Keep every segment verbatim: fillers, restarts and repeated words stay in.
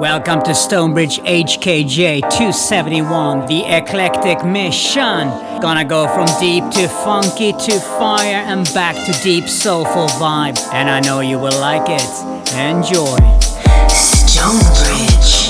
Welcome to StoneBridge H K J two seventy-one, the eclectic mission. Gonna go from deep to funky to fire and back to deep soulful vibe. And I know you will like it. Enjoy. StoneBridge.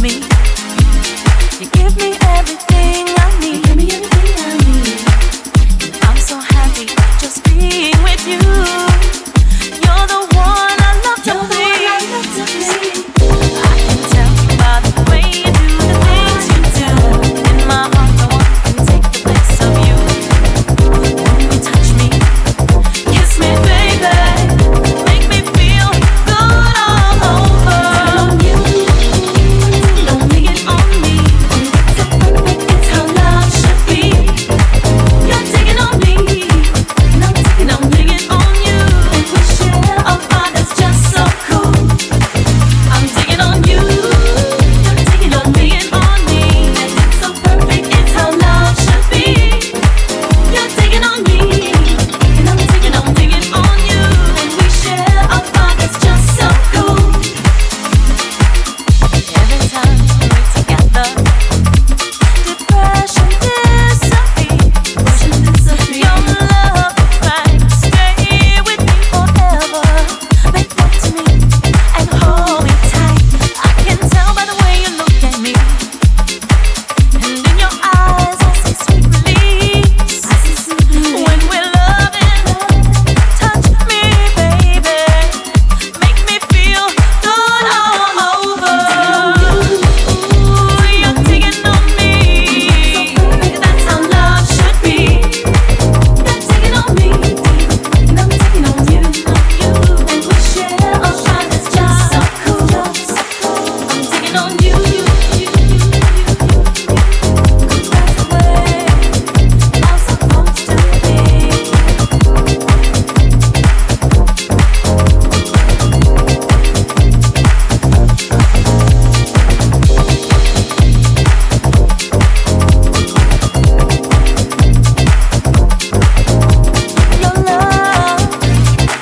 me. You give me everything I need. You give me everything I need. And I'm so happy just being with you. You're the one I love to be. I can tell by the way you do the things you do. In my heart, no one can take the place of you. When you touch me, kiss me, baby.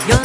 Your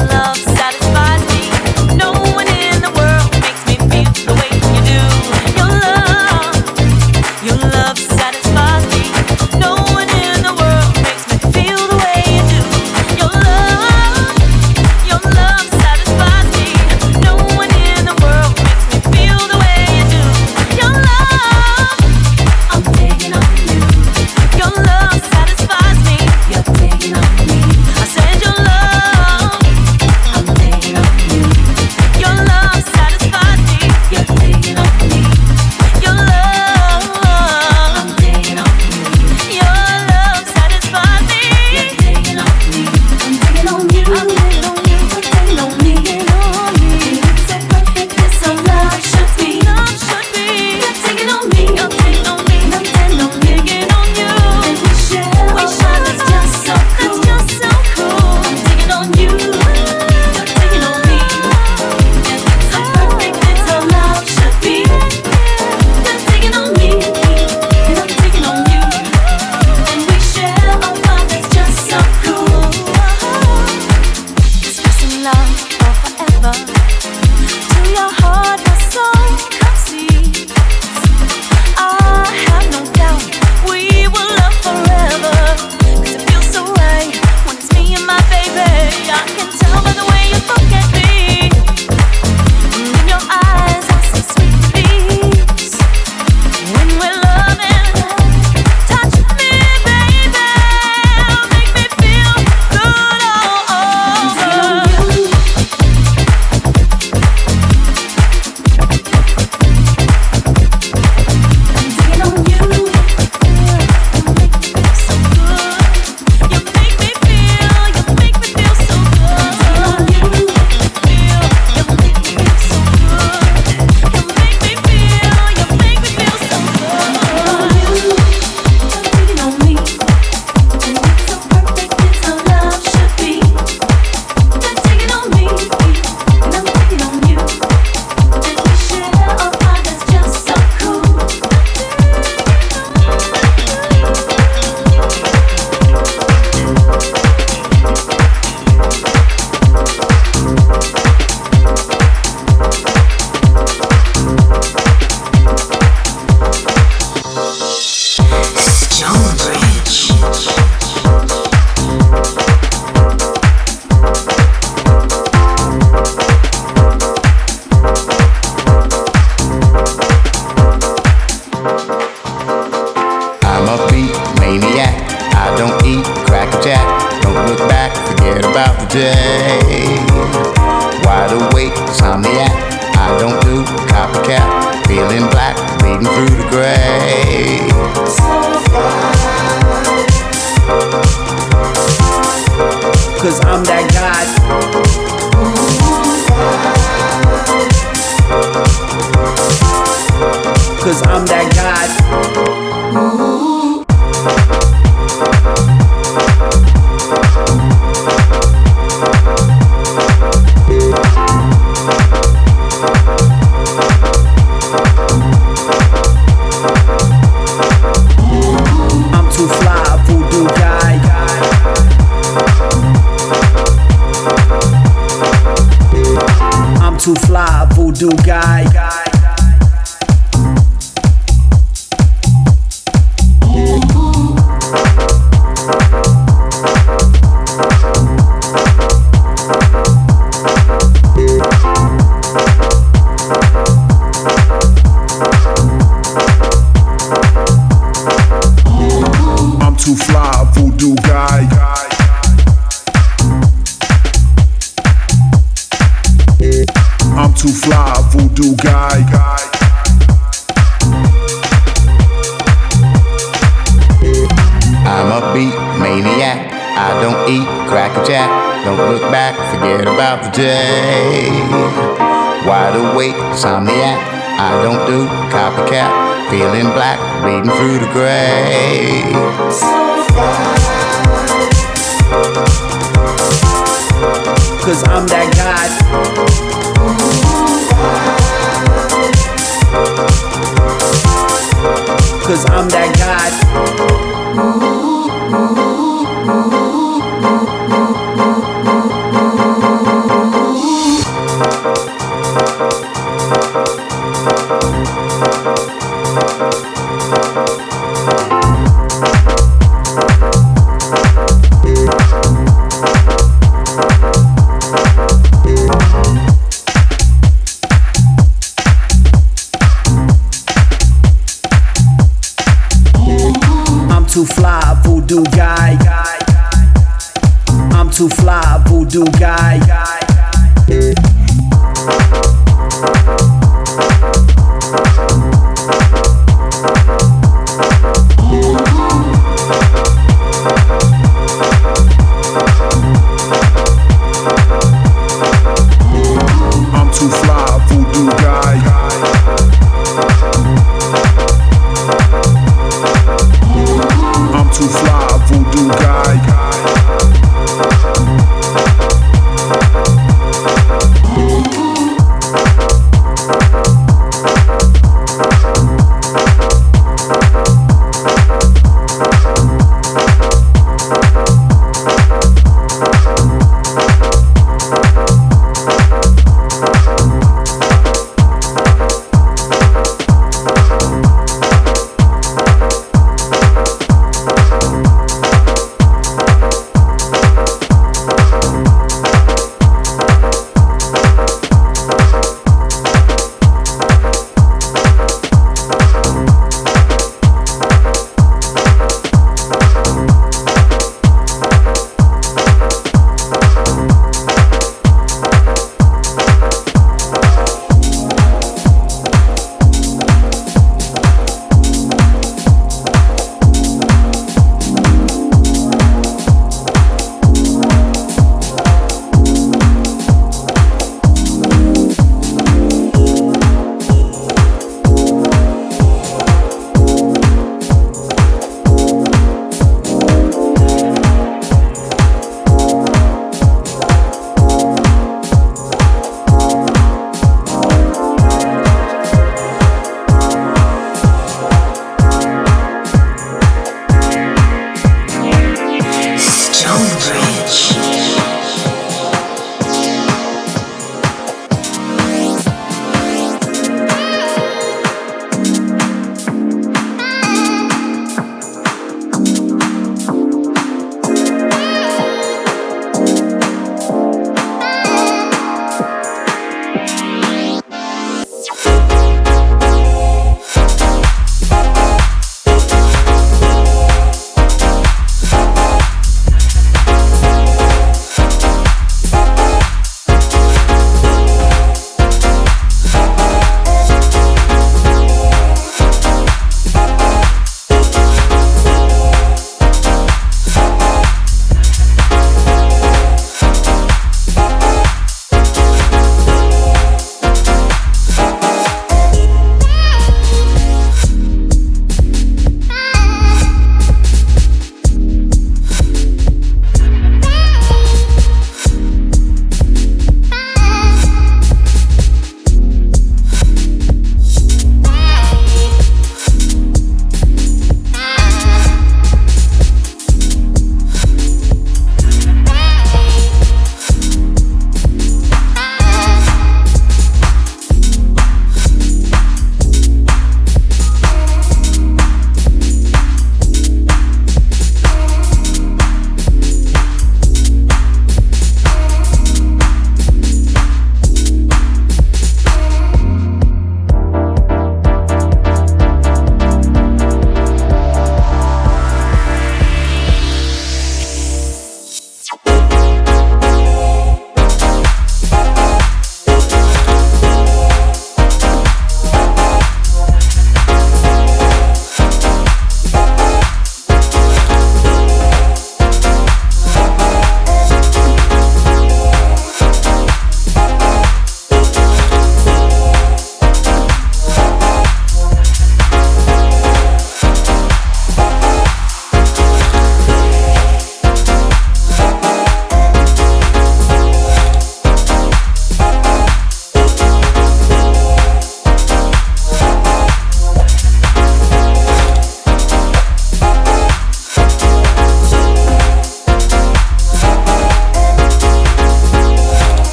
day. Wide awake, insomniac, I don't do copycat. Feeling black, bleeding through the gray. Cause I'm that guy. Cause I'm that guy. Too fly, voodoo guy. I'm too fly, voodoo guy. I'm too fly, voodoo guy. I'm a beat maniac. I don't eat crackerjack. Don't look back, forget about the day. Wide awake, insomniac. I don't do copycat. Feeling black, bleeding through the gray. Cause I'm that guy. Cause I'm that guy. Too fly, voodoo guy. I'm too fly, voodoo guy.